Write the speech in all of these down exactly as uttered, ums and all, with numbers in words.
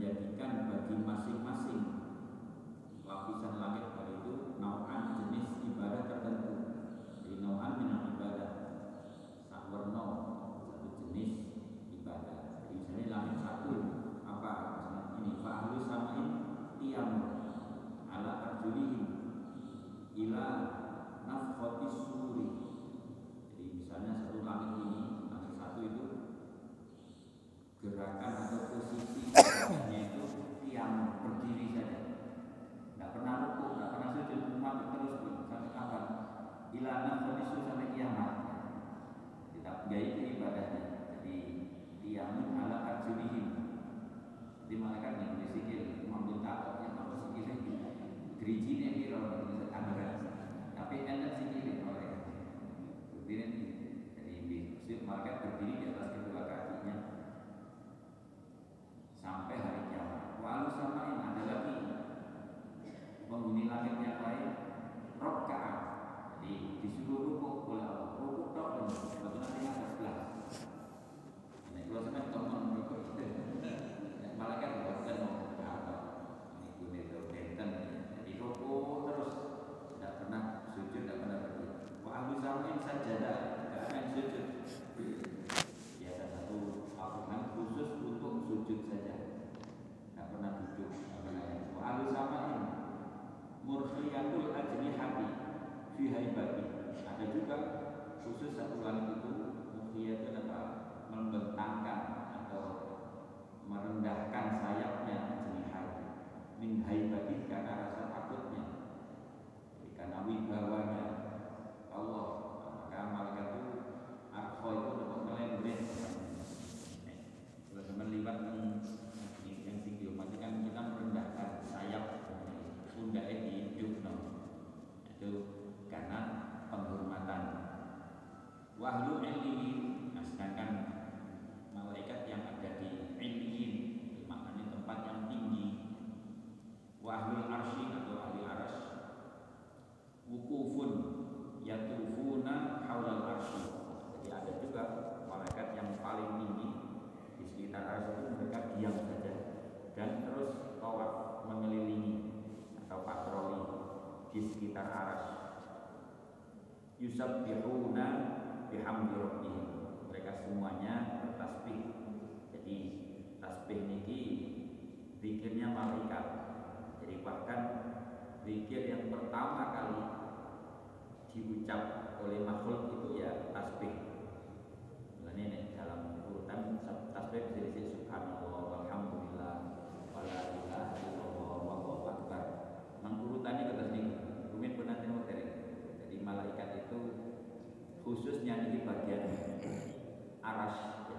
menjadikan bagi masing-masing lapisan langit tadi itu nau'an jenis ibadah tertentu. Jadi nau'an minal ibadah sawarno, satu jenis ibadah. Jadi misalnya langit satu apa ini fa'ahli samain tiam ala arjulihim ila nafkhati suri. Jadi misalnya satu langit ini, langit satu itu gerakan atau posisi ibadahnya itu tiang berdiri saja, tidak pernah rukuk, tidak pernah sujud, mati terus sampai kapan? Ilana kondisi sampai kiamat. Kita gaya itu ibadahnya. Jadi tiang ala arjulihim. Jadi malaikat yang bersikir mengambil takut yang mau bersikir gerijinya kira bisa tanggeran, tapi enak sikir oleh berdiri. Jadi maksud malaikat berdiri di atas kedua kakinya sampai hari kiamat. Walau sama yang ada lagi penghuni langit yang lain rokaat, jadi disuruh rukuk oleh Allah, rukuk tok sebetulnya dia ada sebelas. Ini kalau saya tonton rukuk, malah kan bukan mau apa, ini gunung benten, jadi rukuk terus tidak pernah sujud, tidak pernah berdiri. Walau sama yang sajadah, tidak pernah sujud. Sujud saja, tidak pernah duduk, tidak pernah duduk. Walau sama ini murkhiyatul ajnihati fi haibati. Ada juga khusus satu langit itu murkhiyatul apa? Membentangkan atau merendahkan sayapnya ajnihati min haibati, karena rasa takutnya, karena wibawanya Allah. Maka malaikat itu arkho itu dapat melembreh melibat yang tinggi, pastikan kita merendahkan sayap pundaknya di jukno itu karena penghormatan. Wahlu ilmiin, nah, sedangkan malaikat yang ada di ilmiin maknanya tempat yang tinggi. Wahlu arsy atau ahli arsy, wukufun yatufuna haulal arsy. Jadi ada juga malaikat yang paling tinggi di sekitar arsy itu mereka diam saja dan terus tawaf mengelilingi atau patroli di sekitar arsy. Yusabbihuna bihamdi rabbihim, mereka semuanya bertasbih. Jadi tasbih niki zikirnya malaikat. Jadi bahkan zikir yang pertama kali diucap oleh makhluk itu ya tasbih. Ini dalam urutan tasbih berisi subhanallah walhamdulillah wala ilaha illallah wallahu akbar. Mengurutannya kata sini, rumin penanti materi. Jadi malaikat itu khususnya di bagian arsy.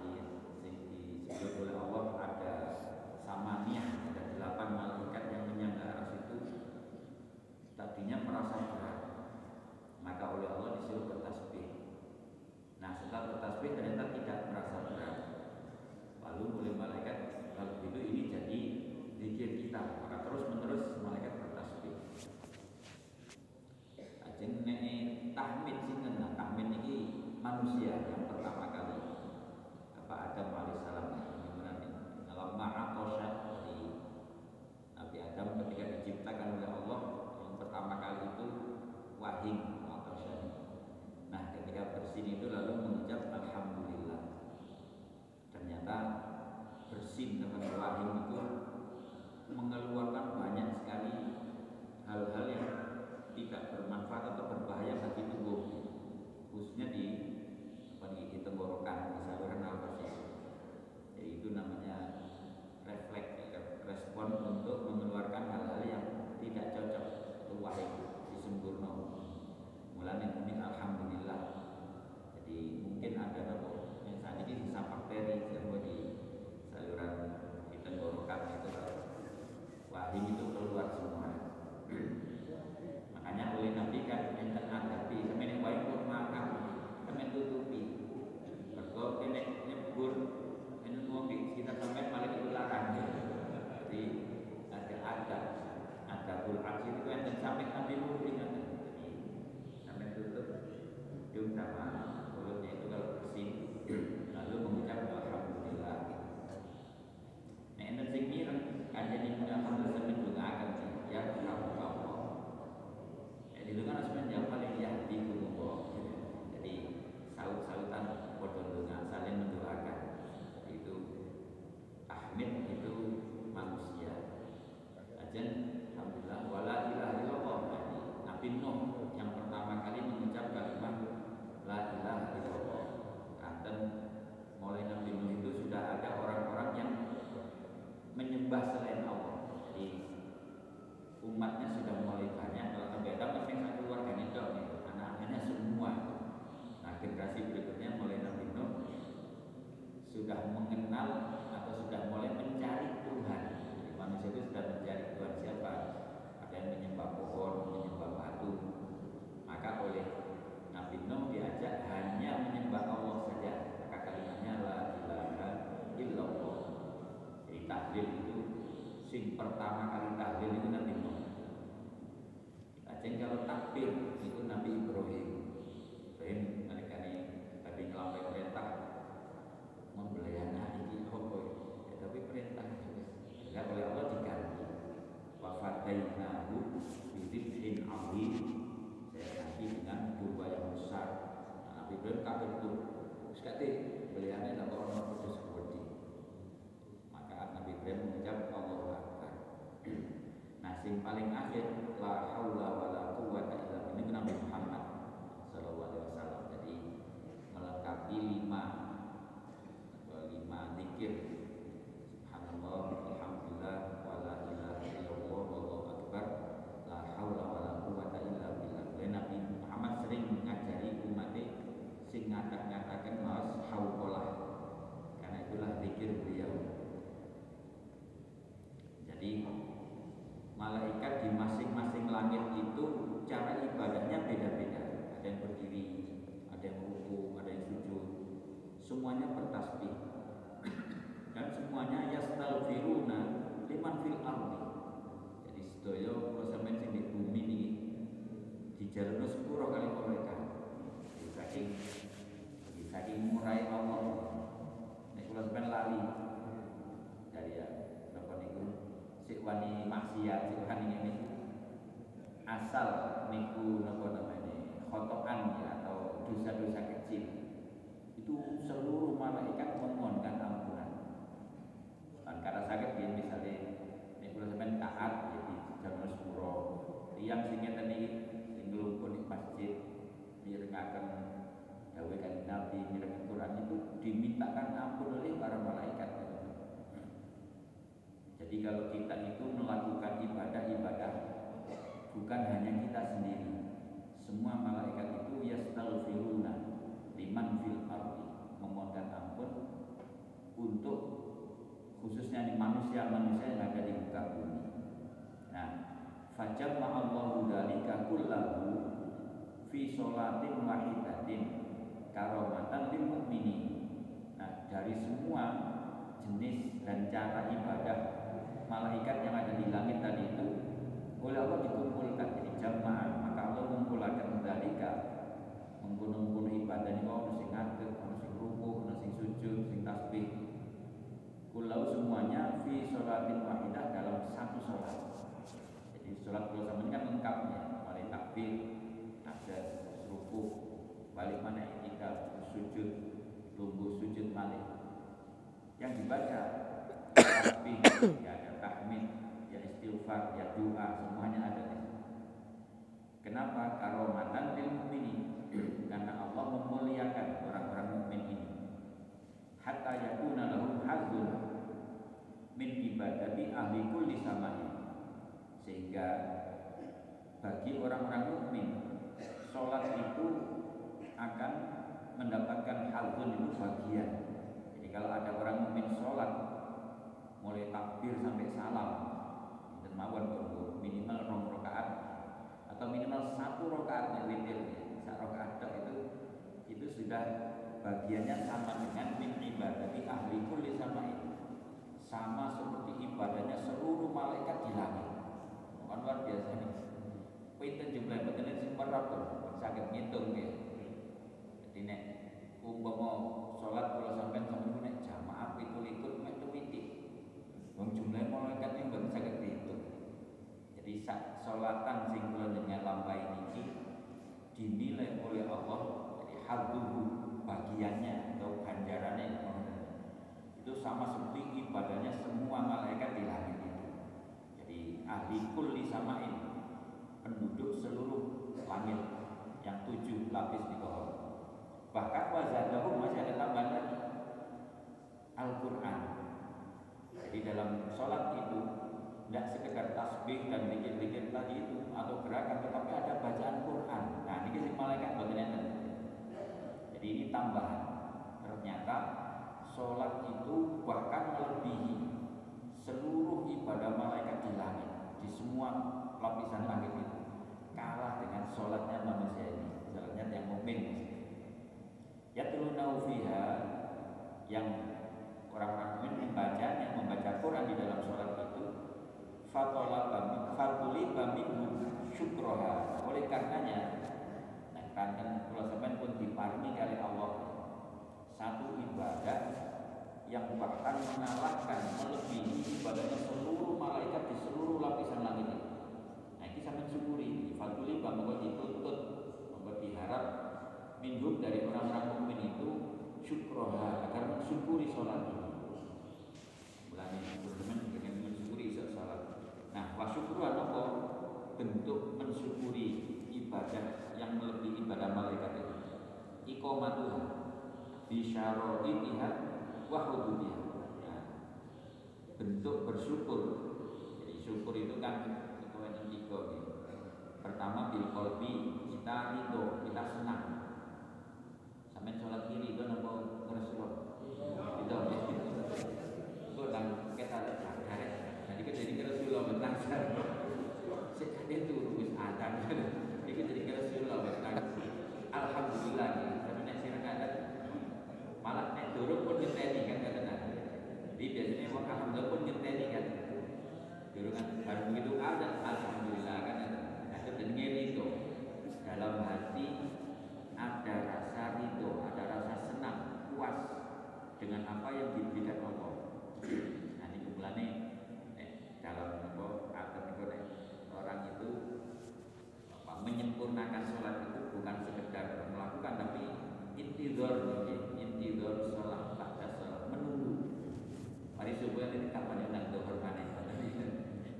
sudah mengenal atau sudah mulai mencari Tuhan. Jadi manusia itu sudah mencari Tuhan siapa? Ada yang menyembah pohon, menyembah batu. Maka oleh Nabi Nuh diajak hanya menyembah Allah saja. Maka kalimatnya la ilaha illallah. Jadi tahlil itu sing pertama kali tahlil itu Nabi Nuh. Kita jengkel takbir itu Nabi Ibrahim. Ibrahim menikani tadi ngelampai perintah membelayana ini apa ya, tapi perintah juga ya, oleh Allah diganti wafadainahu bidhibhin azim, saya ganti dengan domba yang besar. Nah, Nabi Ibrahim kabeh tur wis kate belayane nang ono terus wedi, maka Nabi Ibrahim mengucap Allahu akbar. Nah, sing paling akhir la haula wala quwwata illa billah ini Nabi Muhammad sallallahu alaihi wasallam. Jadi melengkapi lima lima zikir subhanallah alhamdulillah wala ilaha illallah wallahu akbar la haula wala quwwata illa billah. Nabi Muhammad sering mengajari umatnya sing ngatak-ngatakan maos hauqolah, karena itulah zikir beliau. Jadi malaikat di masing-masing langit itu cara ibadahnya beda-beda, ada yang berdiri, ada yang ruku, ada yang sujud, semuanya bertasbih dan semuanya yastalfiruna liman fil ardi. Jadi sedaya kula sampeyan sing di bumi niki dijaluk sepuro kali mereka saking saking murai Allah. Nek kula sampeyan lali dari ya napa niku sik wani maksiat sik kan ngene iki asal niku napa namanya khotoan ya atau dosa-dosa kecil itu seluruh malaikat memohonkan ampunan. Bukan karena sakit ya, misalnya nek kula sampean taat jadi jaman sepuro tiyang sing ngeten iki sing nglumpun ing masjid mirengaken dawuh kanjeng Nabi mirengaken Quran itu dimintakan ampun oleh para malaikat. Jadi kalau kita itu melakukan ibadah-ibadah bukan hanya kita sendiri, semua malaikat itu yastaghfiruna liman fil ardi, memohonkan ampun untuk khususnya di manusia-manusia yang ada di muka bumi. Nah, fajama'allahu dzalika kullahu fi sholatin wahidatin karomatan lil mukminin. Nah, dari semua jenis dan cara ibadah malaikat yang ada di langit tadi itu oleh Allah dikumpulkan jadi jama'ah, maka Allah mengumpulkan dzalika menggunung-gunung ibadah ini kau harus ngatur, harus ruku, harus sujud, harus tasbih. Kulau semuanya fi sholatin wahidah dalam satu sholat. Jadi sholat kulau sama ini kan lengkapnya, balik takbir, ada ruku, balik mana itikaf, sujud, lumbuh sujud balik. Yang dibaca tasbih, ya ada tahmid, ya istighfar, ya doa, semuanya ada. Kenapa? Karomatan lil mukminin, karena Allah memuliakan orang-orang mukmin ini. Hatta yakuna lahum hazzun min ibadati ahli kulli samain. Sehingga bagi orang-orang mukmin sholat itu akan mendapatkan hazzun itu bagian. Jadi kalau ada orang mukmin sholat mulai takbir sampai salam dan mawon minimal rong rakaat atau minimal satu rakaat yang witirnya. Rokaat itu itu sudah bagiannya sama dengan min ibadati ahli kulli samain, sama seperti ibadahnya seluruh malaikat di langit. Bukan luar biasa nih. Pinten jumlah petene sing merap saged ngitung nggih. Jadi nek umpama salat kula sampean sampeyan nek jamaah pitu-litu mek tuwiti. Wong jumlah malaikat sing mboten saged diitung. Jadi salatan sing kula jenengan lampahi niki dinilai oleh Allah dari haduhu bagiannya atau ganjarannya itu sama seperti ibadahnya semua malaikat di langit itu. Jadi ahli kulli samain, penduduk seluruh langit yang tujuh lapis di bawah. Bahkan wazadahum masih ada tambahan lagi Al-Quran. Jadi dalam sholat itu tidak sekedar tasbih dan zikir-zikir tadi itu atau gerakan, tetapi ada bacaan Quran. Nah, ini sing malaikat bagian. Jadi ini tambahan. Ternyata sholat itu bahkan melebihi seluruh ibadah malaikat di langit, di semua lapisan langit itu, kalah dengan sholatnya manusia ini, sholatnya yang mukmin. Yatluna fiha, yang orang mukmin membaca, yang membaca Quran di dalam sholat itu, fatulaba minhu syukroha, oleh karenanya, nah karena kula sampean pun diparingi kali Allah satu ibadah yang bahkan mengalahkan, melebihi ibadahnya seluruh malaikat di seluruh lapisan langit. Nah ini sampai syukuri, fadli bahwa dituntut, bahwa diharap minhum dari orang-orang mukmin itu syukroha, agar mensyukuri sholat ini. Mulanya teman-teman dengan mensyukuri sholat. Nah wasyukruha nopo, bentuk mensyukuri ibadah yang melebihi ibadah malaikat itu. Iqomatuha bisyara'atiha wahudunya, nah, bentuk bersyukur. Jadi syukur itu kan ketuanya tiga ya. Pertama bil qalbi, kita ridho, kita senang. Sampai sholat kiri itu nopo ngeresulok itu itu kan kita sadar. Jadi jadi ngeresulok benang sadar sekadar itu rumus adan. Jadi jadi ngeresulok benang. Alhamdulillah ya. Tapi nek sira kadat malah nek durung pun nyeteni kan tenan. Jadi biasanya wong alhamdulillah pun nyeteni kan. Durung kan baru begitu ada alhamdulillah kan. Ada jenenge ridho. Dalam hati ada rasa ridho, ada rasa senang, puas dengan apa yang diberikan Allah. Nah ini kumulane nek dalam apa akan niku nek orang itu apa menyempurnakan sholat itu bukan sekedar melakukan tapi intidor, intidor sholat tak sholat menunggu. Hari subuh ini kapan yang dohor mana?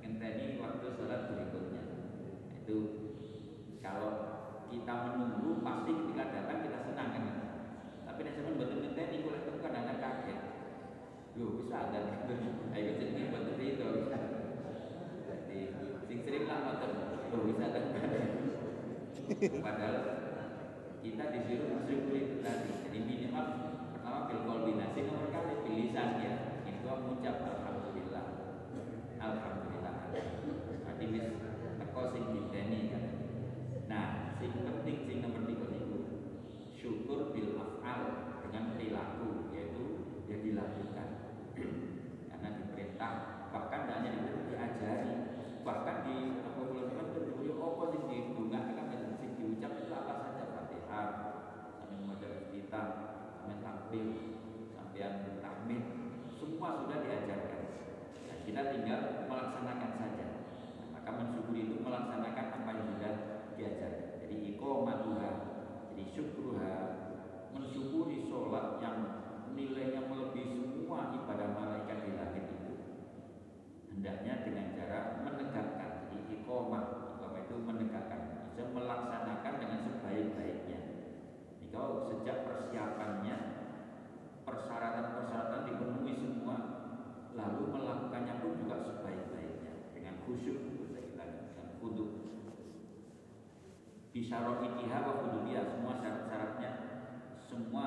Ngenteni waktu sholat berikutnya. Itu kalau kita menunggu pasti ketika datang kita senang kan? Tapi nek sampean mboten ngenteni kula itu kan ana kaget. Lho bisa ada gitu. Ayo jenenge mboten rido. Jadi sing sering lah mboten bisa ada. Padahal kita disuruh bersyukuri itu tadi. Jadi minimal pertama bil qalbi, nomor kali bil lisan ya. Itu mengucap alhamdulillah. Alhamdulillah. Berarti wis teko sing diteni kan. Nah, sing penting sing nomor tiga niku syukur bil af'al, dengan perilaku yaitu yang dilakukan. Karena diperintah bahkan tidak hanya diajari, bahkan di apa kula sampeyan penjuru apa sing didongakake kan sing diucap itu apa saja. Sampai modal kita, sampai takbir, sampai tahmid, semua sudah diajarkan. Nah, kita tinggal melaksanakan saja. Nah, maka mensyukuri itu melaksanakan apa yang sudah diajarkan. Jadi iqomatuha, jadi syukruha, mensyukuri sholat yang nilainya melebihi semua ibadah malaikat di langit itu. Hendaknya dengan cara menegakkan. Jadi iqomah, iqomah itu menegakkan. Melaksanakan dengan sebaik-baiknya. Kalau sejak persiapannya, persyaratan-persyaratan dipenuhi semua, lalu melakukannya pun juga sebaik-baiknya dengan khusyuk, dengan khudu. Bisyarah itiha wa khudubiyah, semua syarat-syaratnya, semua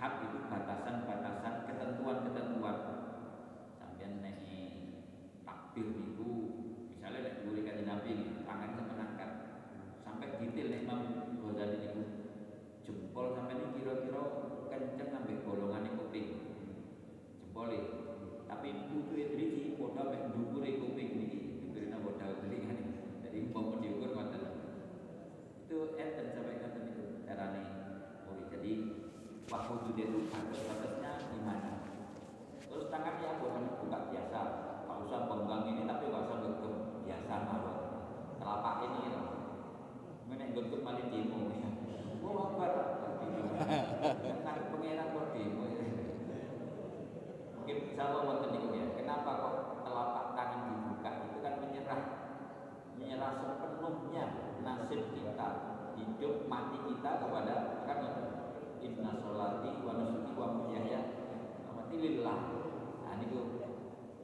hak itu batasan-batasan, ketentuan-ketentuan. Sampai nanti takbir itu, misalnya lagi boleh kata Nabi, tangan semenangkan. Sampai detail Imam Ghazali niku jempol sampai ini kira-kira kenceng sampai golongan kuping jempole, tapi butuhe driji padha mek ndukure kuping niki dibirna modal telingane. Jadi umpama diukur ngoten itu enten sampai ngoten niku carane. Oh jadi waktu itu batas-batasnya di mana. Terus tangannya bukan buka biasa, enggak usah benggang ini tapi enggak usah gegem biasa mawon. Telapak ini lho. Menek gontok malih demo. Wah, bar. Tenan pengeran kok demo. Mungkin salah wonten niku ya. Kenapa kok telapak tangan dibuka? Itu kan menyerah. Menyerah sepenuhnya nasib kita, hidup mati kita kepada kan Inna sholati wa nusuki wa mahyaya wa mamati lillah. Nah niku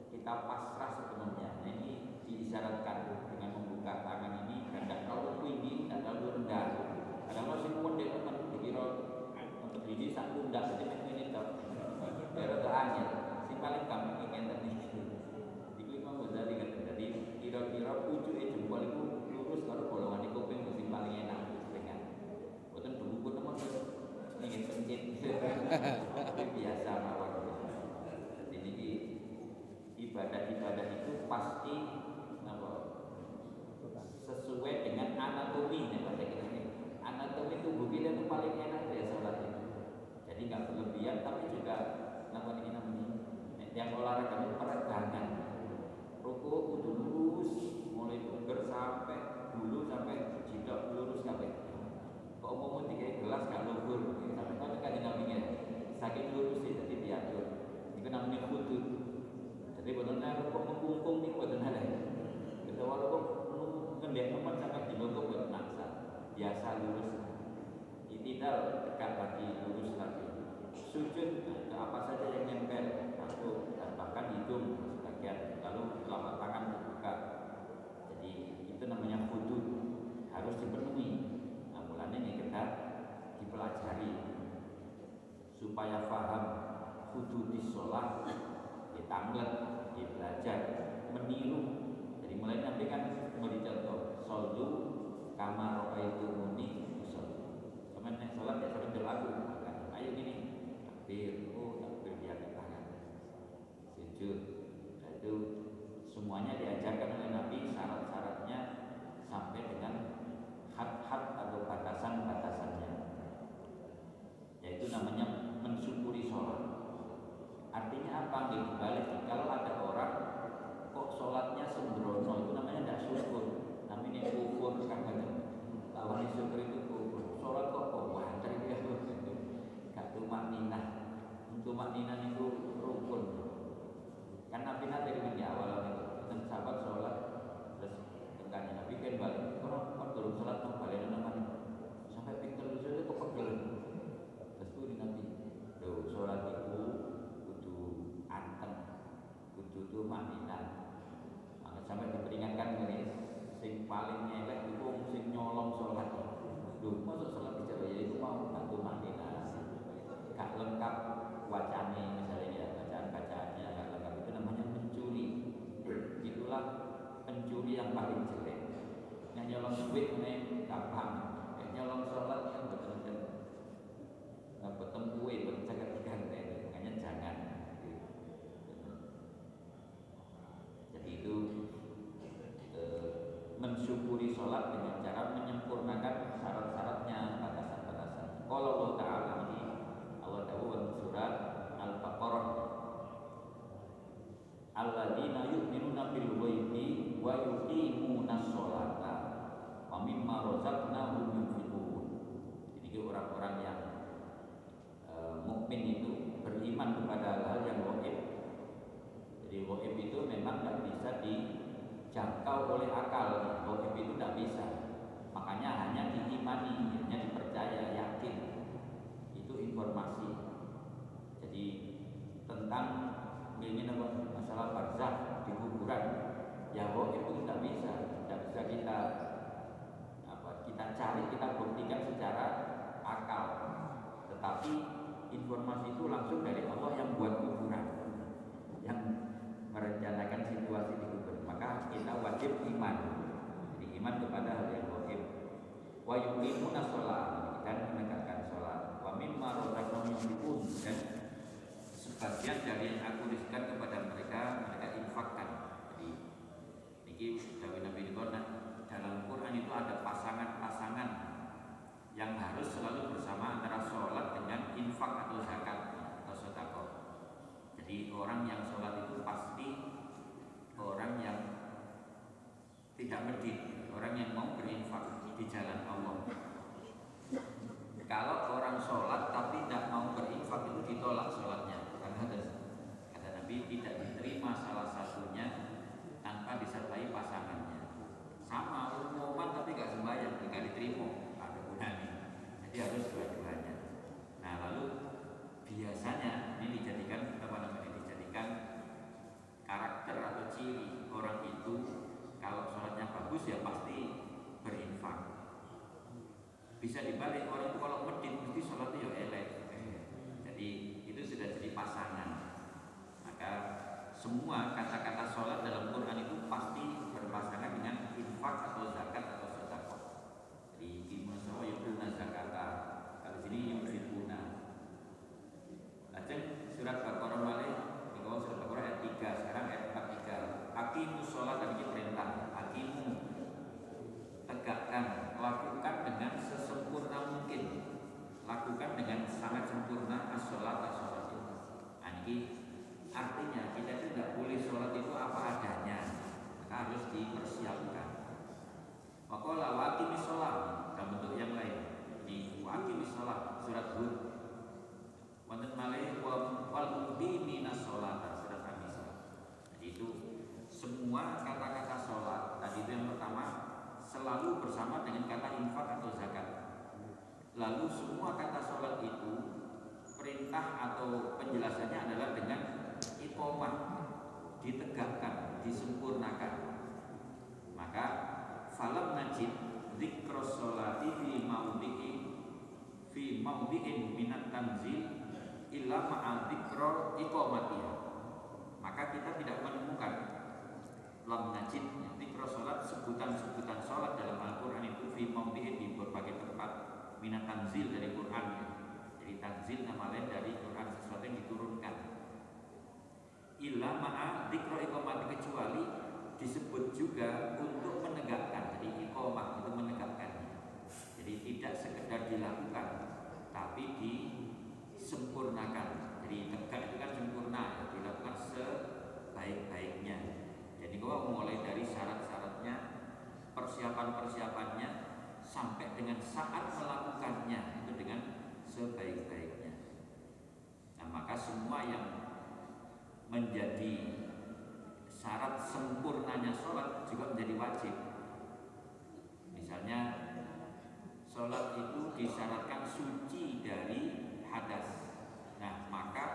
kita pasrah sepenuhnya. Nah, ini diisyaratkan dengan membuka tangan ini tidak terlalu tinggi, tidak terlalu rendah. Kadang-kadang sih pun dia akan dikira untuk biji satu rendah sentimeter. berada angin, si paling gampang ingin tadi. Iku Imam Ghazali kan jadi kira-kira pucuke jempol iku lurus karo bolongan kuping sing paling enak dengan. Boten buku temen ingin pencet. Biasa mawon. Jadi niki ibadah-ibadah itu pasti napa? Sesuai dengan anatomi bahasa kita ini. Anatomi tubuh kita itu paling enak ya salat itu. Jadi nggak berlebihan tapi juga namanya namanya yang olahraga itu peregangan. Ruku udah lurus, mulai bungker sampai dulu sampai jidok lurus sampai. Kok umum tiga gelas gak lurus, sampai kau tekan dinaminya sakit lurus sih tadi diatur. Itu namanya butuh. Jadi benar-benar ruku mengkungkung nih benar-benar. Kita walaupun ngendek teman sampai di loko buat naksa biasa lurus ini dal tekan lagi lurus lagi sujud ke apa saja yang nempel satu dan bahkan hidung sebagian lalu telapak tangan dibuka jadi itu namanya hudud harus dipenuhi nah mulanya ini kita dipelajari supaya paham hudud di sholat ditanglet dibelajar meniru. Jadi mulai nanti kan mau dicontoh soldu kamar roka itu muni soldu. Cuman yang sholat ya sampai berlaku. Ayo gini, takbir, oh takbir dia ke tangan, sujud. Itu semuanya diajarkan oleh Nabi syarat-syaratnya sampai dengan had-had atau batasan-batasannya. Yaitu namanya mensyukuri sholat. Artinya apa? Dibalik kalau ada orang kok sholatnya sembrono itu namanya tidak syukur namanya kufur kadang-kadang lawan syukur itu kufur sholat kok kok wajar ya gak cuma ninah cuma ninah itu rukun kan Nabi Nabi itu di awal itu dan sahabat sholat terus tengahnya Nabi kan balik kalau kok belum sholat kok balik namanya sampai pinter lucu itu kok pegel terus itu Nabi loh sholat itu kudu anteng kudu itu maninah sampai diperingatkan ini sing paling nyelek itu sing nyolong sholat duh masuk sholat di Jawa itu mau bantu mandina gak lengkap wacane misalnya bacaan-bacaannya gak lengkap itu namanya pencuri itulah pencuri yang paling jelek yang nyolong duit ini gampang yang nyolong sholat yang betul-betul betul kue berjaga-jaga makanya jangan jadi itu mensyukuri sholat dengan cara menyempurnakan syarat-syaratnya batasan-batasan. Kalau Allah Taala ini Allah Taala surat Al-Baqarah. Alladzina yu'minuna bil ghaibi wa yuqimuna sholata wa mimma razaqnahum yunfiqun. Jadi orang-orang yang e, mukmin itu beriman kepada hal yang gaib. Jadi gaib itu memang tidak bisa di jangkau oleh akal, gaib itu tidak bisa. Makanya hanya diimani, hanya dipercaya, yakin. Itu informasi. Jadi tentang mengenai masalah barzakh di kuburan, ya gaib itu tidak bisa, tidak bisa kita apa? Kita cari, kita buktikan secara akal. Tetapi informasi itu langsung dari Allah yang buat kuburan, yang merencanakan situasi di kuburan. Maka kita wajib iman. Jadi iman kepada hal yang gaib. Wa yuqimuna shalah dan menegakkan shalat. Wa mimma razaqnahum yunfiqun dan sebagian dari yang aku rizkan kepada mereka mereka infakkan. Jadi niki dawuh Nabi Muhammad dalam Quran itu ada pasangan-pasangan yang harus selalu bersama antara shalat dengan infak atau zakat atau sedekah. Jadi orang yang shalat itu pasti orang yang tidak berdiri, orang yang mau berinfak di jalan Allah. Kalau orang sholat tapi tidak mau berinfak itu ditolak sholatnya. Karena kata Nabi tidak diterima salah satunya tanpa disertai pasangannya. Sama umuman tapi gak sembahyang, tidak diterima ada gunanya. Jadi harus dua-duanya. Nah lalu biasanya ini dijadikan apa namanya dijadikan karakter atau ciri orang itu kalau sholatnya bagus ya pasti berinfak. Bisa dibalik orang itu kalau medit mesti sholatnya ya elek. Jadi itu sudah jadi pasangan. semua kata-kata sholat dalam Quran itu pasti berpasangan dengan infak atau zakat atau sedekah. Jadi imasawa yukuna zakata. Kalau sini yukuna. Lajeng surat Baqarah malih kalau surat Baqarah ayat tiga, sekarang ayat empat puluh tiga. Aqimus sholat tadi perintah, aqimu tegakkan, lakukan dengan sesempurna mungkin. Lakukan dengan sangat sempurna as-sholat as-sholat itu. Aniki artinya kita tidak boleh sholat itu apa adanya, maka harus dipersiapkan. Wakola wakimi sholat dalam bentuk yang lain di wakimi sholat surat Hud. Wanten malih wal mudi minas sholat surat An-Nisa. Jadi itu semua kata-kata sholat tadi itu yang pertama selalu bersama dengan kata infak atau zakat. Lalu semua kata sholat itu perintah atau penjelasannya adalah dengan iqamah, ditegakkan, disempurnakan. Maka falam najid dzikra sholati fi maudhi'i fi maudhi'in minat tanzil illa ma'a dzikra iqamatiha. Maka kita tidak menemukan lam najid dzikra sholat, sebutan-sebutan sholat dalam Al-Qur'an itu fi maudhi'in di berbagai tempat minat tanzil dari Qur'an. Jadi tanzil nama lain dari Qur'an, sesuatu yang diturunkan. Illa ma'a dzikra iqamah, kecuali disebut juga untuk menegakkan. Jadi iqamah itu menegakkannya. Jadi tidak sekedar dilakukan, tapi disempurnakan. Jadi tegak itu kan sempurna, dilakukan sebaik-baiknya. Jadi kalau mulai dari syarat-syaratnya, persiapan-persiapannya, sampai dengan saat melakukannya itu dengan sebaik-baiknya. Nah, maka semua yang menjadi syarat sempurnanya sholat juga menjadi wajib. Misalnya sholat itu disyaratkan suci dari hadas. Nah maka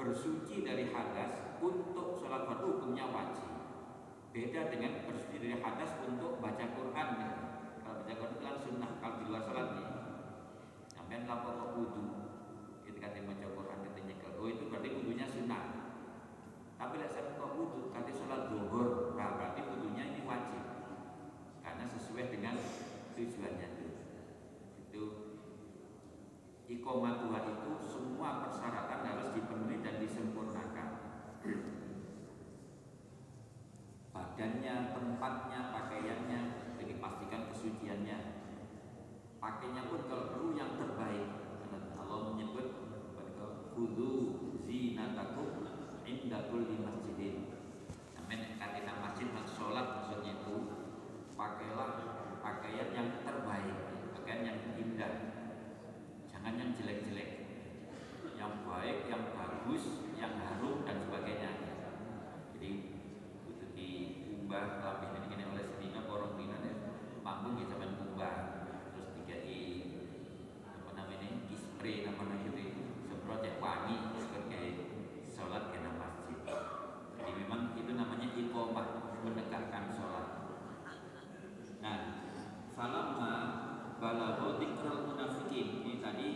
bersuci dari hadas untuk sholat fardu hukumnya wajib. Beda dengan bersuci dari hadas untuk baca Quran. Kalau baca Quran kan sunnah, kalau di luar sholat nih. Sampai lapor ke wudu, ketika dia baca Quran katanya kalau oh, itu berarti wudunya sunnah. Tapi laksana kok wudhu, kata sholat zuhur, nah berarti wudhunya ini wajib karena sesuai dengan tujuannya itu. Itu iqamah Tuhan itu semua persyaratan harus dipenuhi dan disempurnakan. Badannya, tempatnya, pakaiannya, jadi pastikan kesuciannya. Pakainya pun kalau perlu yang terbaik. Allah menyebut khudzu zinatakum indakul di masjidin. Namun ketika masjid sholat maksudnya itu pakailah pakaian yang terbaik, pakaian yang indah, jangan yang jelek-jelek, yang baik, yang bagus, yang harum dan sebagainya. Jadi itu diubah tapi ini oleh sedina korong bina ya, panggung ya sampai diubah terus tiga i apa namanya spray apa namanya itu semprot yang wangi terus kayak sholat kena masjid. Jadi memang itu namanya iqamah, menegakkan sholat. Nah, falamma balagha dzikrul munafiqin, ini tadi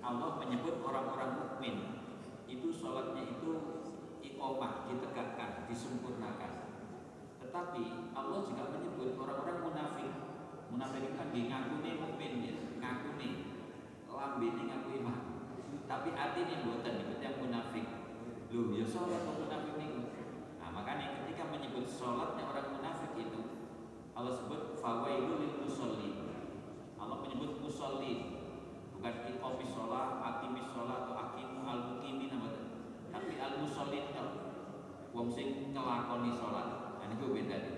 Allah menyebut orang-orang mukmin itu sholatnya itu iqamah, ditegakkan, disempurnakan. Tetapi Allah juga menyebut orang-orang munafik. Munafik itu kan ngakune mukmin ya, ngakune lambene ngaku iman. Tapi atine mboten, itu yang munafik. Lu ya sholat orang munafik ini. Nah makanya ketika menyebut sholatnya orang munafik itu Allah sebut fawailul lil musallin. Allah menyebut musallin, bukan iqamis sholat, aqimis sholat atau aqimu al muqimin, tapi al musallin itu wong sing ngelakoni sholat. Nah itu beda nih.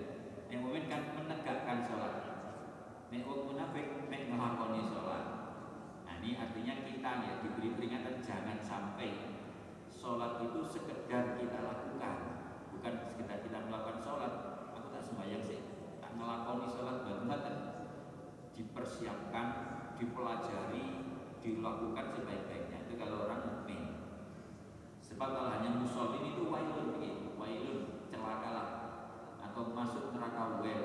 Yang mukmin kan menegakkan sholat. Nek wong munafik nek ngelakoni sholat. Nah ini artinya kita ya diberi peringatan jangan sampai sholat itu sekedar kita lakukan, bukan sekedar kita melakukan sholat. Aku tak sembahyang sih, tak ngelakoni sholat banget. Dipersiapkan, dipelajari, dilakukan sebaik-baiknya. Itu kalau orang mukmin. Sebab kalau hanya musholin itu wailun, begini, wailun celakalah atau masuk neraka wel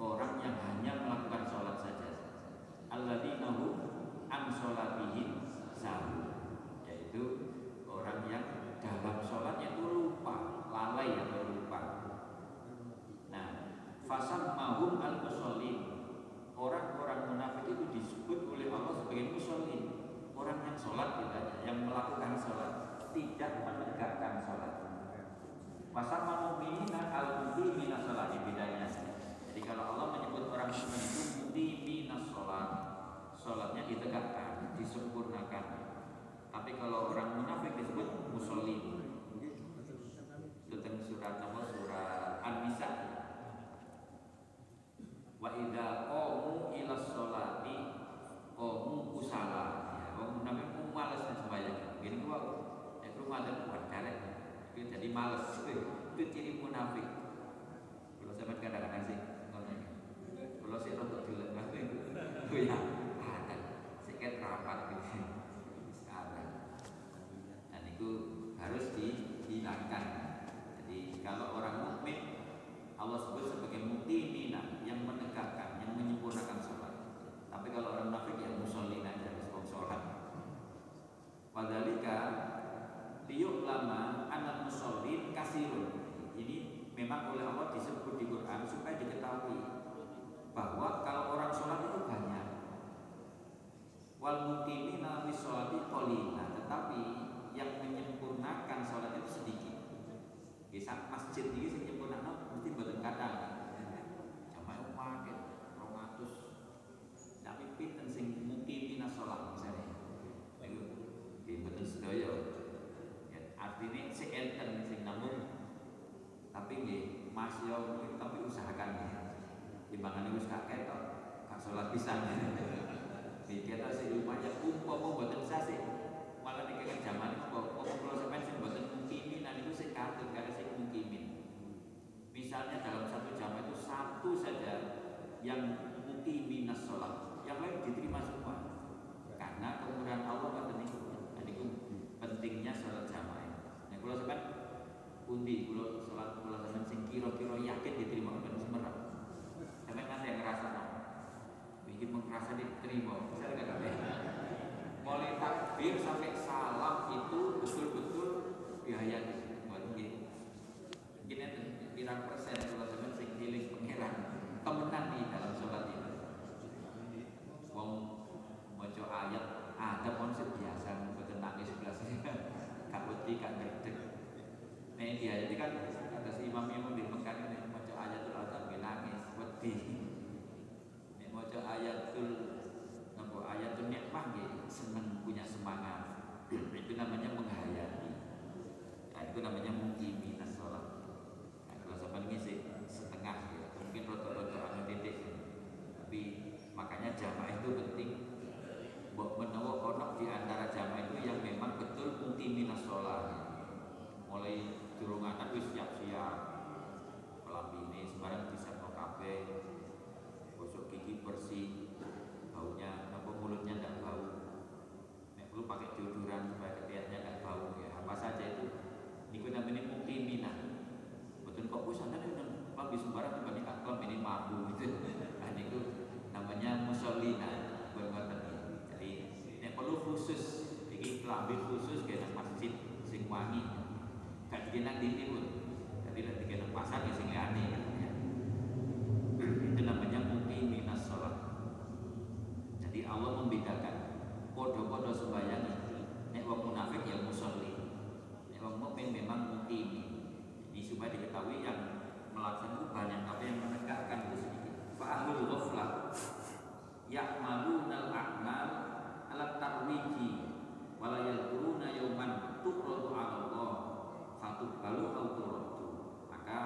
orang yang hanya melakukan sholat saja. Alladzina hum an sholatihim sahun, yaitu orang yang dalam sholatnya turu ditegakkan, disempurnakan. Tapi kalau orang munafik disebut musolli. Tentang surat nama surat An-Nisa. Wa idza qamu ila sholati qamu kusala. Wong munafik ku males sembahyang. Gini ku nek rumaja kuat karek. Itu jadi males. Itu ciri munafik. Kalau sampean kadang-kadang sih ngono. Kalau sih rotok dilek kabeh. Ku ya. Seket rapat gitu. Sekarang. Dan itu harus dihilangkan. Jadi kalau orang mukmin Allah sebut sebagai mukminina yang menegakkan, yang menyempurnakan sholat. Tapi kalau orang munafik ya musallin aja sebelum sholat. Padalika liyuk lama anak musallin kasirun. Ini memang oleh Allah disebut di Quran supaya diketahui bahwa kalau orang sholat itu banyak. Wal mukminina fi sholati qalina, tetapi yang menyempurnakan sholat itu sedikit. Kisah masjid ini sing nyempurnakno mesti mboten kathah. Jamaah paket dua ratus. Tapi pinten sing mukmina salat misalnya. Niku nggih mboten sedaya. Ya artine sik enten sing namung tapi nggih masya tapi usahakan ya. Timbangane wis kakek to, gak salat pisan. Mikir ta sik lumayan umpama mboten sasih. Malah nek kejaman kok kok kula sampeyan sing mboten mukmina niku sik katut karo sing mukmin. Misalnya dalam satu jamaah itu satu saja yang mukmina shalah, yang lain diterima semua. Karena kemurahan Allah ngoten niku. Lan niku pentingnya salat jamaah. Nek kula sampeyan pundi kula salat kula sampeyan sing kira-kira yakin diterima ben semerap. Sampeyan nganti ngrasakno. Iki mengrasa diterima. Misalnya kabeh. Mulai takbir sampai salam itu betul-betul dihayati. Mungkin mungkin itu pirang persen kalau teman sing diling pengeran temenan di dalam sholat itu. Wong maca ayat ada konsep biasa mboten nangis belas. Gak wedi gak ngedeg. Nek diayati kan ada imam-imam di Mekah nek maca ayat itu ada nangis wedi. Nek maca ayatul Nampo ayat itu nikmah nggih, seneng punya semangat. Itu namanya menghayati. Nah, itu namanya mukmina shalah. Nah, kalau sampean ngisi setengah ya, mungkin roto-roto anu titik. Tapi makanya jamaah itu penting. Mbok menawa ana di antara jamaah itu yang memang betul mukmina shalah. Mulai durung anak wis siap-siap. Pelambine sembarang bisa kabeh. Gosok gigi bersih. Baunya, apa mulutnya tidak bau. Nek perlu pakai deodoran supaya ketiaknya tidak bau ya. Apa saja itu. Niku namanya mukminah. Betul kok pusat tadi nang babi sembarang dibanding aklam ini mabuk gitu. Nah niku namanya musallina buat-buatan iki. Jadi nek perlu khusus iki klambi khusus kena masjid sing wangi. Gak dikenak ditimbun. Jadi nek dikenak pasar ya sing liane gitu ya. Itu namanya mukminah shalah. Jadi Allah membedakan podo-podo sembahyang itu. Nek wong munafik ya musolli. Nek wong mukmin memang mukmin. Jadi supaya diketahui yang melaksanakan banyak tapi yang menegakkan itu sedikit. Fa ahlul ghaflah ya'malunal a'mal ala tarwiji wa la yaquluna yawman tuqratu 'alallah fatubbalu autoratu. Maka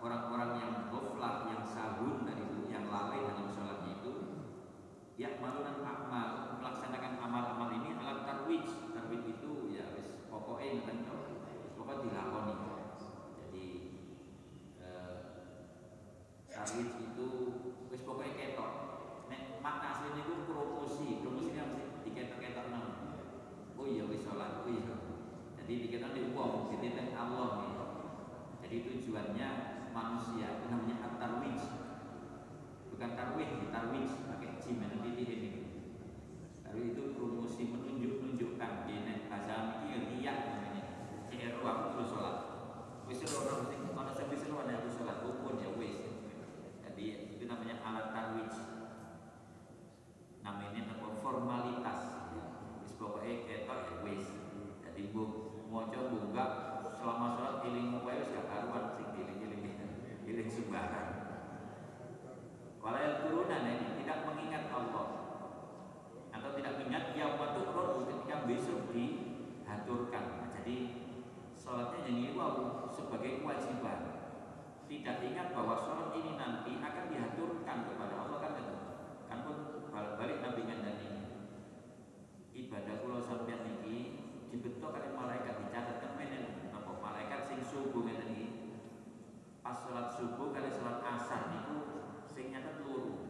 orang-orang yang ghaflah, yang sabun dari itu, yang lalai dalam sholatnya itu ya malunan amal, melaksanakan amal-amal ini alat tarwij. Tarwij itu ya wis pokoknya kan pokoknya dilakoni. Jadi eh, tarwij itu wis pokoknya ketok. Nek makna aslinya itu promosi, promosi yang diketok-ketok nang. Oh iya wis salat kuwi. Jadi diketok di wong, dititah Allah. Ya. Jadi tujuannya manusia itu namanya at-tarwij. Bukan tarwih, tarwih pakai jim nanti ini. Tarwih itu promosi menunjuk-nunjukkan di net bahasa iki riya namanya. Cero aku salat. Wis ora mesti ana sing wis ora aku salat pun ya wis. Jadi itu namanya alat tarwih. Namanya apa formalitas. Wis pokoke ketok ya wis. Dadi mbok maca bunggak selama salat eling wae wis gak karuan sing eling-eling. Eling sembarang. Walayal turunan ini tidak mengingat Allah atau Allah sebagai kewajiban, tidak ingat bahwa sholat ini nanti akan dihaturkan kepada Allah, kan kan pun balik Nabi ngandani ibadah kula sampeyan niki dibeto kali malaikat dicatet temene napa malaikat sing subuh ngene iki pas sholat subuh kali sholat asar niku sing nyatet loro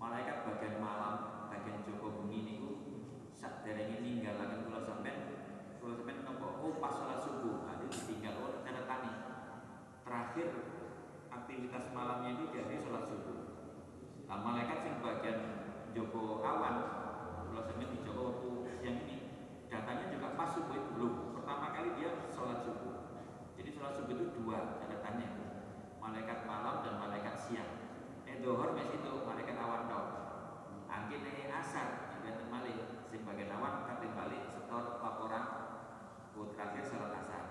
malaikat bagian malam bagian jaba bumi niku saderenge ninggalaken kula sampeyan kula sampeyan napa oh pas sholat subuh ada ditinggal ora catetane terakhir aktivitas malamnya itu jadi sholat subuh. Nah, malaikat sing bagian joko awan, kalau sampai di joko waktu siang ini datanya juga pas subuh itu belum. Pertama kali dia sholat subuh. Jadi sholat subuh itu dua catatannya, malaikat malam dan malaikat siang. Eh dohor mes itu malaikat awan dong. Angin eh asar juga terbalik. Sing bagian awan kata balik setor laporan. Ku terakhir sholat asar.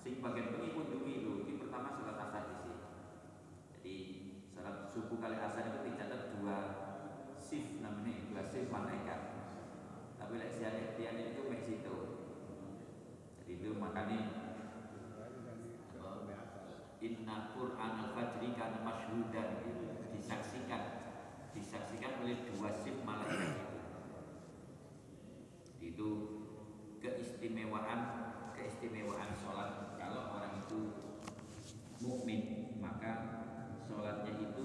Sing bagian pengikut dumi itu, ini pertama sholat asar di sini. Jadi sholat subuh kali asar itu dicatat dua shift namanya, dua shift malaikat. Tapi lek siang iktian itu mek situ. Jadi itu makanya Inna Qur'anal Fajri kana masyhudan itu disaksikan, disaksikan oleh dua shift malaikat itu. Itu keistimewaan keistimewaan sholat. Kalau orang itu mukmin, maka sholatnya itu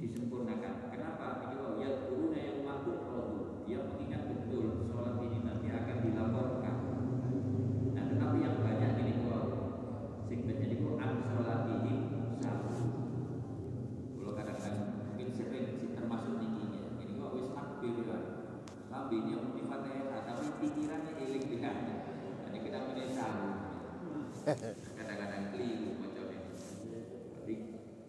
disempurnakan. Kenapa? Kalau ya gurunya yang makhluk dia mengingat betul sholat ini nanti akan dilaporkan. Nah, tetapi yang banyak ini kalau sing menjadi Quran sholat ini satu. Kalau kadang-kadang mungkin sering termasuk tingginya. Ini kok wis takbir, lambene muni Fatihah tapi pikirannya eling-elingan. Kita punya tahu kadang-kadang keliru macam ini, tapi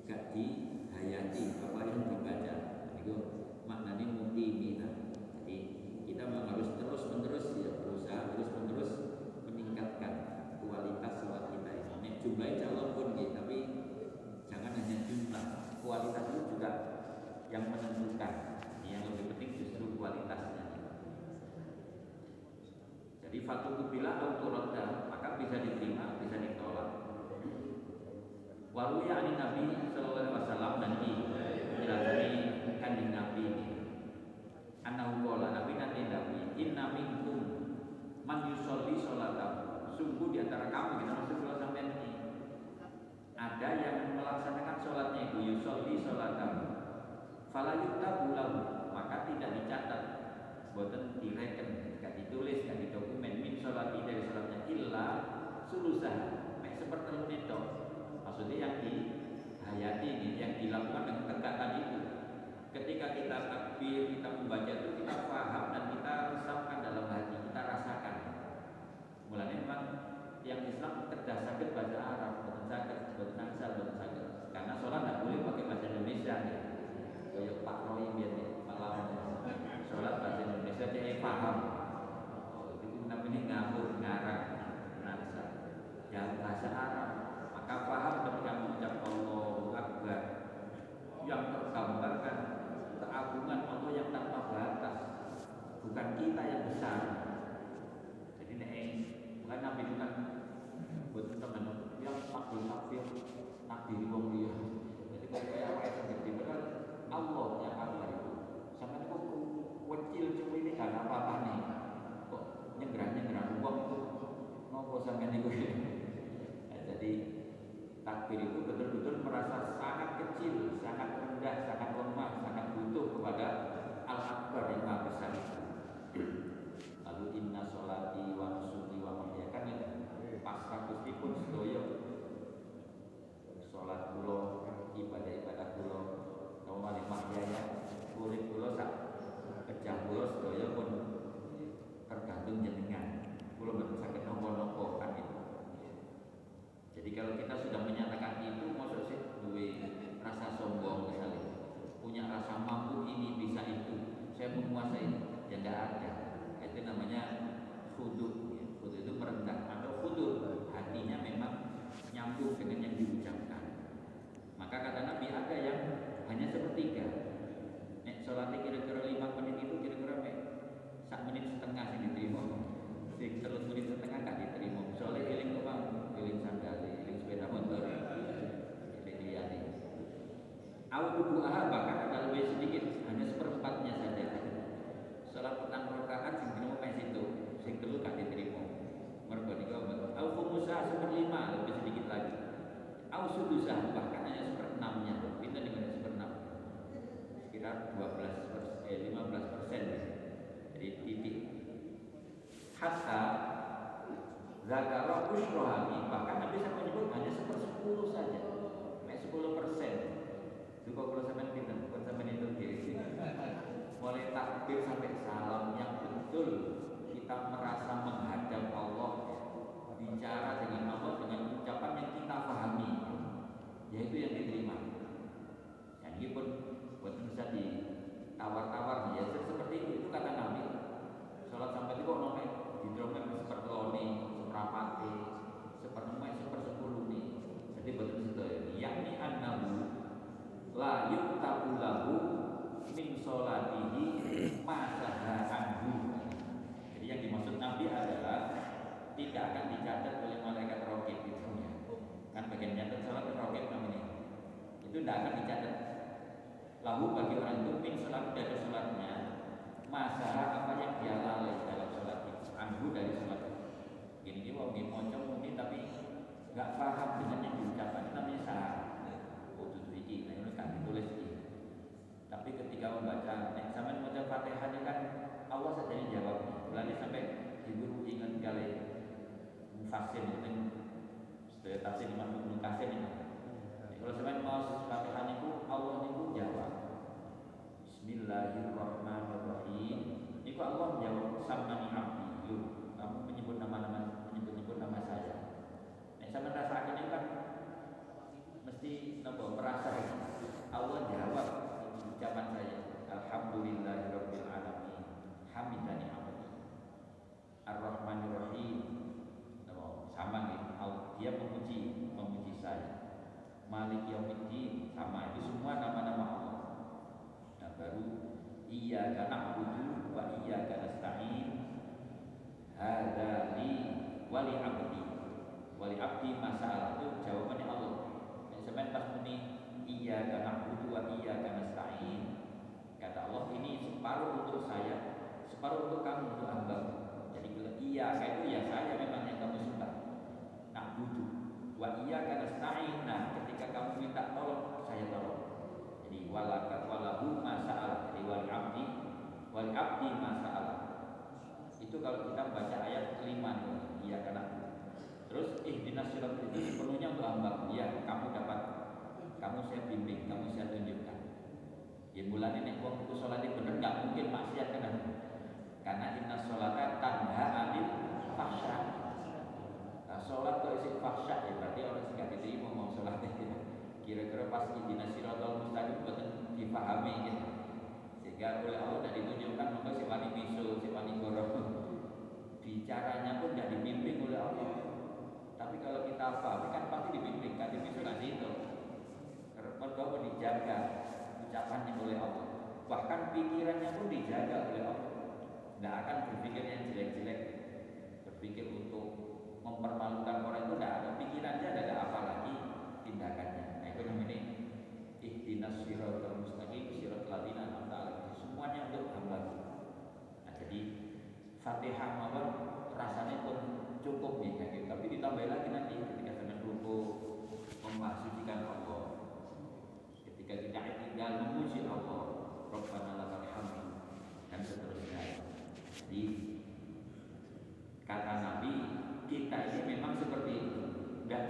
gak dihayati apa yang dibaca itu maknanya mutimina. Jadi kita harus terus menerus ya berusaha terus menerus meningkatkan kualitas sholat kita ini. Jumlahnya calon pun gitu, tapi jangan hanya jumlah, kualitas itu juga yang menentukan. Yang lebih penting justru kualitasnya. Jadi fatuku bila autorada, maka bisa diterima, bisa ditolak. Waluya ani Nabi Sallallahu Alaihi Wasallam dan di jelaskan kanjeng Nabi ini. Anaukola Nabi nanti Nabi inna minkum man yusolli sholatahu. Sungguh di antara kamu kita masuk dulu sampai ini ada yang melaksanakan sholatnya itu yusolli sholatahu. Falayuttabu lahu, maka tidak dicatat. Boten direken, gak ditulis, gak di dokumen. Min sholati dari sholatnya illa sulusah, mek sepertelune tok. Maksudnya yang dihayati, yang dilakukan dengan tegatan itu. Ketika kita takbir, kita membaca itu kita paham dan kita resapkan dalam hati, kita rasakan. Mulanya memang yang Islam kedah sakit bahasa Arab, boten sakit, boten angsal, boten sakit. Karena sholat nggak boleh pakai bahasa Indonesia ya. Kayak Pak Roy biasanya sholat bahasa Indonesia dia paham. Oh, itu namanya ngabur ngarang nasa. Yang bahasa Arab maka paham ketika mengucap Allahu Akbar yang tergambarkan keagungan Allah yang tanpa batas, bukan kita yang besar. Jadi neng bukan nabi bukan buat teman yang takbir takbir takbir wong dia. Jadi kayak apa yang terjadi Allah yang Akbar itu sama dengan kecil cuma ini gak apa-apa nih kok nyegerah-nyegerah uang itu nopo sampai niku ya. Jadi takbir itu betul-betul merasa sangat kecil, sangat rendah, sangat lemah, sangat butuh kepada Al-Akbar yang maha besar. Lalu inna sholati wa nusuki wa mahyaya kan ya pas Gusti pun sedaya sholat kula ibadah-ibadah kula wa mahyaya urip kula sak kerja kula sedaya pun tergantung jenengan. Kula mboten saged nampa-nampa kan itu. Jadi kalau kita sudah menyatakan itu mosok sih duwe rasa sombong misalnya. Punya rasa mampu ini bisa itu. Saya menguasai ya enggak ada. Itu namanya khudhu ya. Khudhu itu merendah atau khudhu hatinya memang nyambung dengan yang diucapkan. Maka kata Nabi ada yang hanya sepertiga. Nek sholatnya kira-kira lima menit itu kira-kira mek sak menit setengah sih diterima, sing telung menit setengah gak diterima. Soalnya eling kemau, eling sampe. Au du'aha, bahkan ada lebih sedikit, hanya seperempatnya saja. Salat petang rakaat sing dina mes itu, sing telu gak diterima. Mergo niku au khumusa seperlima lebih sedikit lagi. Au sudusah bahkan hanya seperenamnya, pinten niku seperenam. Sekitar dua belas persen, lima belas persen. Jadi titik. Hatta zakara usrohami, bahkan Nabi sampai menyebut hanya sepersepuluh saja, mes sepuluh persen. Duka kula sampean pinten, kula sampean itu dhewe. Mulai takbir sampai salam yang betul kita merasa menghadap Allah, bicara dengan Allah dengan ucapan yang kita pahami, yaitu yang diterima. Jadi pun buat bisa ditawar-tawar ya seperti itu, itu kata Nabi. Salat sampai itu kok nomor di drumnya seperti loni, seperapati, seperempat, sepersepuluh nih. Jadi buat itu yakni annahu la yuktabu lahu min sholatihi masahanhu. Jadi yang dimaksud Nabi adalah tidak akan dicatat oleh malaikat raqib itu ya. Kan bagian nyatet salat raqib namanya. Itu tidak akan dicatat. Lahu bagi orang itu min sholat dari sholatnya masalah apa yang dia lalui dalam sholat itu, anhu dari sholat itu. Gini wong nggih maca muni tapi enggak paham dengan yang diucapkan namanya salah. Oh itu iki, nek kan ditulis iki. Tapi ketika membaca, nek sampean maca Fatihah kan Allah sadene jawab. Mulane sampai diburu ingat kali mufassir ning sedaya tafsir Imam Ibnu Katsir niku. Nek kula sampean maos Fatihah niku Allah niku jawab. Bismillahirrahmanirrahim. Niku Allah jawab samani abdi. Kamu menyebut nama-nama, menyebut-nyebut nama saya. Nek sampean rasakane kan mesti napa merasa Allah jawab ucapan saya. Alhamdulillahirabbil alamin. Hamidani abdi. Ar-Rahmanir Rahim. Sama nih. Dia memuji, memuji saya. Malik yaumiddin, sama itu semua nama-nama Allah. Dan baru iyyaka na'budu wa iyyaka nasta'in. Hadza li wa li abdi. Wa li abdi masalah itu jawabannya Allah. Nek sampean pas muni iyyaka na'budu wa iyyaka nasta'in, kata Allah ini separuh untuk saya, separuh untuk kamu, untuk hamba. Jadi kalau iya saya itu ya saya memang yang kamu suka. Na'budu wa iyyaka nasta'in. Nah ketika kamu minta tolong, saya tolong. Jadi walaka walahu masa'ala. Jadi wal abdi wal abdi masa'ala. Itu kalau kita baca ayat kelima iya karena. Terus ihdinas siratal mustaqim sepenuhnya untuk hamba. Ya kamu dapat, kamu saya bimbing, kamu saya tunjukkan. Ya bulan ini waktu itu sholatnya benar, gak mungkin maksiat kan? Karena inna sholatnya tanha anil fahsya. Nah sholat kok isi fahsya ya berarti orang gak diterima mau sholatnya. Kira-kira pas inna siratal mustaqim betul dipahami gitu. Sehingga oleh Allah dan ditunjukkan maka si wani bisul, si wani goroh. Bicaranya pun gak dibimbing oleh Allah. Tapi kalau kita apa, kan pasti dibimbing, kan dibisul kan itu. Mereka dijaga ucapannya oleh Allah, bahkan pikirannya pun dijaga oleh Allah. Tidak akan berpikir yang jelek-jelek, berpikir untuk mempermalukan orang itu tidak ada. Pikirannya ada, apa lagi tindakannya. Nah itu yang ini ihdinas siratal mustaqim siratal ladzina an'amta alaihim, semuanya untuk hamba. Nah jadi Fatihah mawon rasanya pun cukup ya, gitu. Tapi ditambah lagi nanti ketika dengan rukuk memasucikan Allah, ketika kita tinggal memuji Allah, Rabbana lakal hamd dan seterusnya. Jadi kata Nabi kita ini memang seperti itu, tidak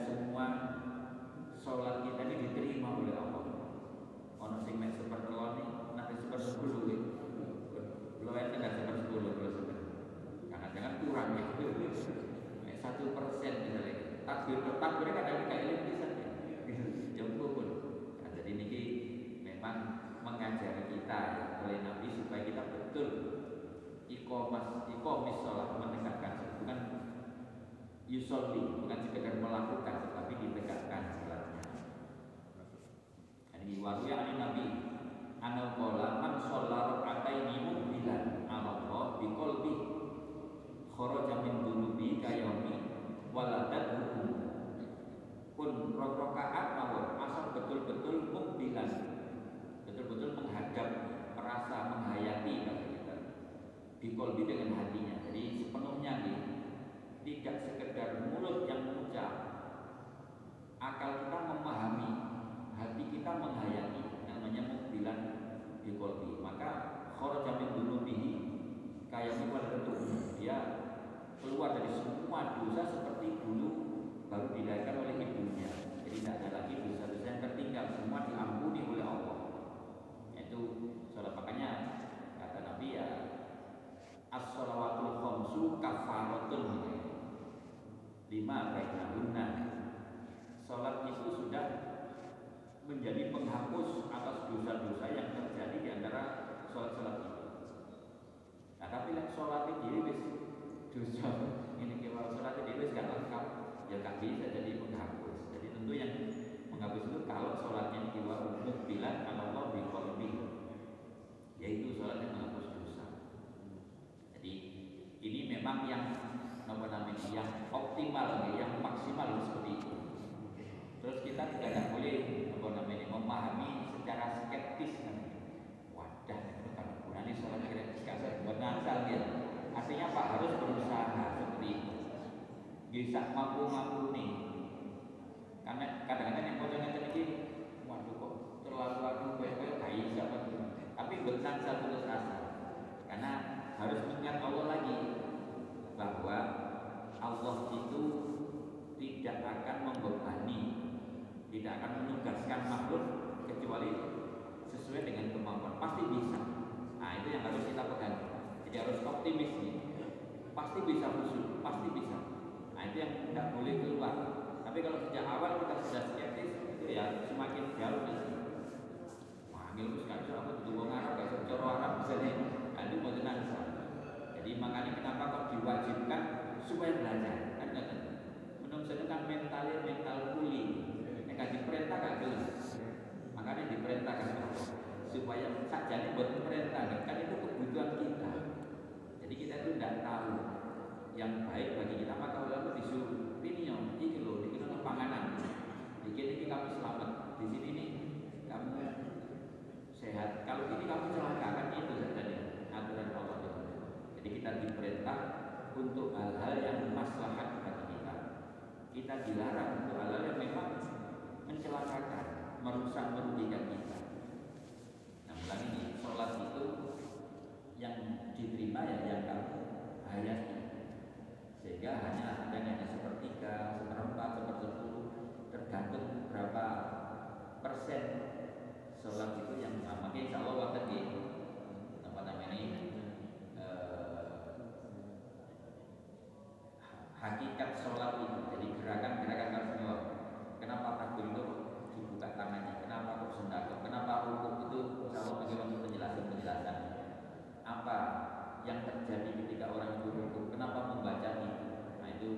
imam yang nomor enam ini, yang optimal, yang maksimal seperti itu. Terus kita juga tidak boleh nomor enam ini memahami secara skeptis. Wadah itu kalau kurang ini sholat kira kasar buat nansal dia. Artinya Pak harus berusaha seperti itu. Bisa mampu-mampu nih. Karena kadang-kadang yang pojoknya sedikit, waduh kok terlalu aduh kayak kayak siapa tuh. Tapi bukan satu asa. Karena harus mengingat Allah lagi bahwa Allah itu tidak akan membebani, tidak akan menugaskan makhluk kecuali sesuai dengan kemampuan. Pasti bisa. Nah itu yang harus kita pegang. Jadi harus optimis nih. Pasti bisa musuh, pasti bisa. Nah itu yang tidak boleh keluar. Tapi kalau sejak awal kita sudah skeptis, itu ya semakin jauh nanti. Manggil bukan cuma butuh Arab, bukan coro Arab misalnya. Aduh mau tenang. Jadi makanya kenapa kok diwajibkan supaya belajar? Kan kan. Menunggu kan mentalnya mental kuli. Nek kasih perintah kan gelis. Makanya diperintahkan supaya sajane buat perintah. Kan itu kebutuhan kita. Jadi kita itu tidak tahu yang baik bagi kita, maka ulama disuruh ini yo, iki lho, iki ono panganan. Iki iki kamu selamat. Di sini nih kamu sehat. Kalau ini kamu celaka kan itu saja aturan Allah itu. Jadi kita diperintah untuk hal-hal yang maslahat bagi kita. Kita dilarang untuk hal-hal yang memang mencelakakan, merusak, merugikan kita. Nah, mulai ini sholat itu yang diterima ya yang kamu hayati. Sehingga hanya ada yang sepertiga, seperempat, seperdepuluh, tergantung berapa persen sholat itu yang sama. Insya Allah akan di tempat ini hakikat sholat itu, jadi gerakan-gerakan Rasulullah. Kenapa takbir itu dibuka tangannya? Kenapa kok sendal? Kenapa rukuk itu? Kalau bagaimana penjelasan-penjelasan apa yang terjadi ketika orang itu rukuk? Kenapa membaca itu? Nah itu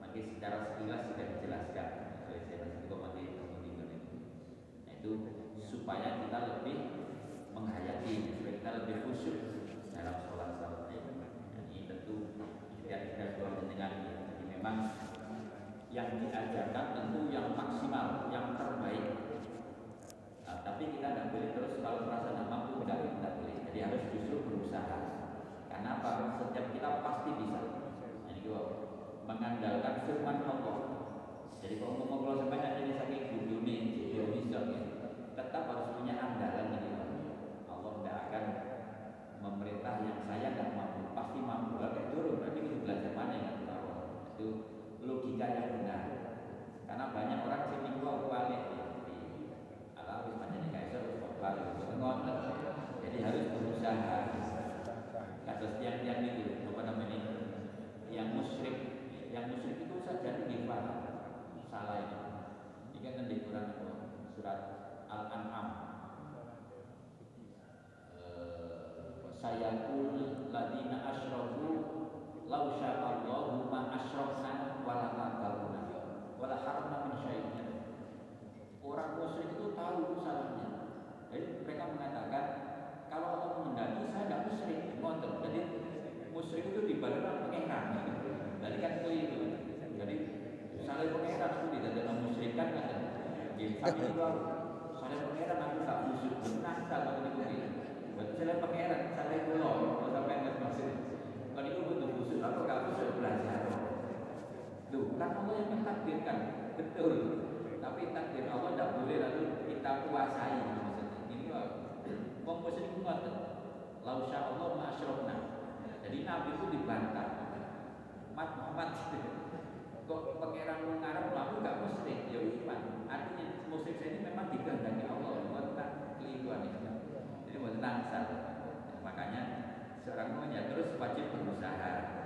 makin secara sekilas sudah dijelaskan. Jadi saya rasa itu makin penting. Nah itu supaya kita lebih menghayati, supaya kita lebih khusyuk dalam sholat sholat ini. Ini tentu tidak tidak berlaku dengan ini. Jadi memang yang diajarkan tentu yang maksimal, yang terbaik. Nah, tapi kita tidak boleh terus kalau merasa tidak mampu, tidak boleh. Jadi harus justru berusaha. Karena apa? Setiap kita pasti bisa. Jadi kita mengandalkan firman Allah. Jadi kalau mau ngobrol sebanyak ini saking dunia, jadi bisa. Tetap harus punya andalan dari Allah. Allah tidak akan memerintah yang saya tidak mampu, pasti mampu agak turun. Berarti itu belajar mana yang kita tahu. Itu logika yang benar. Karena banyak orang sini gua balik ya. Alah wis panjane kaisar wis balik. Jadi harus berusaha. Kasus tiang-tiang itu apa namanya? Yang musyrik, yang musyrik itu saja gimana? Salah itu. Ini kan di Quran surat Al-An'am. Saya kul ladina asyrafu law syaa Allahu ma asyrafna wala qabalna wala harna min syai'in. Orang musyrik itu tahu salahnya. Jadi mereka mengatakan kalau Allah mengendaki saya tidak musyrik, ngoten. Jadi musyrik itu dibalas pengeran. Jadi kan itu. Jadi salah pengeran itu tidak dalam musyrikan kan. Jadi tapi kalau salah pengeran aku tak musyrik benar kalau begitu. Saya pengeran, saya pulau, sampai nggak masuk. Kalau itu butuh khusus, atau kamu sudah belajar? Tuh, kan Allah yang mentakdirkan, betul. Tapi takdir Allah tidak boleh lalu kita kuasai. Maksudnya, ini komposisi kuat. Lausya Allah ma'asyrofna. Jadi Nabi itu dibantah. Mat Muhammad, kok pengeran mengarap lalu nggak musyrik? Ya iman. Artinya musyrik ini memang digandangi Allah, bukan keliruan itu. Ini buat nangsal. Makanya seorang punya terus wajib berusaha.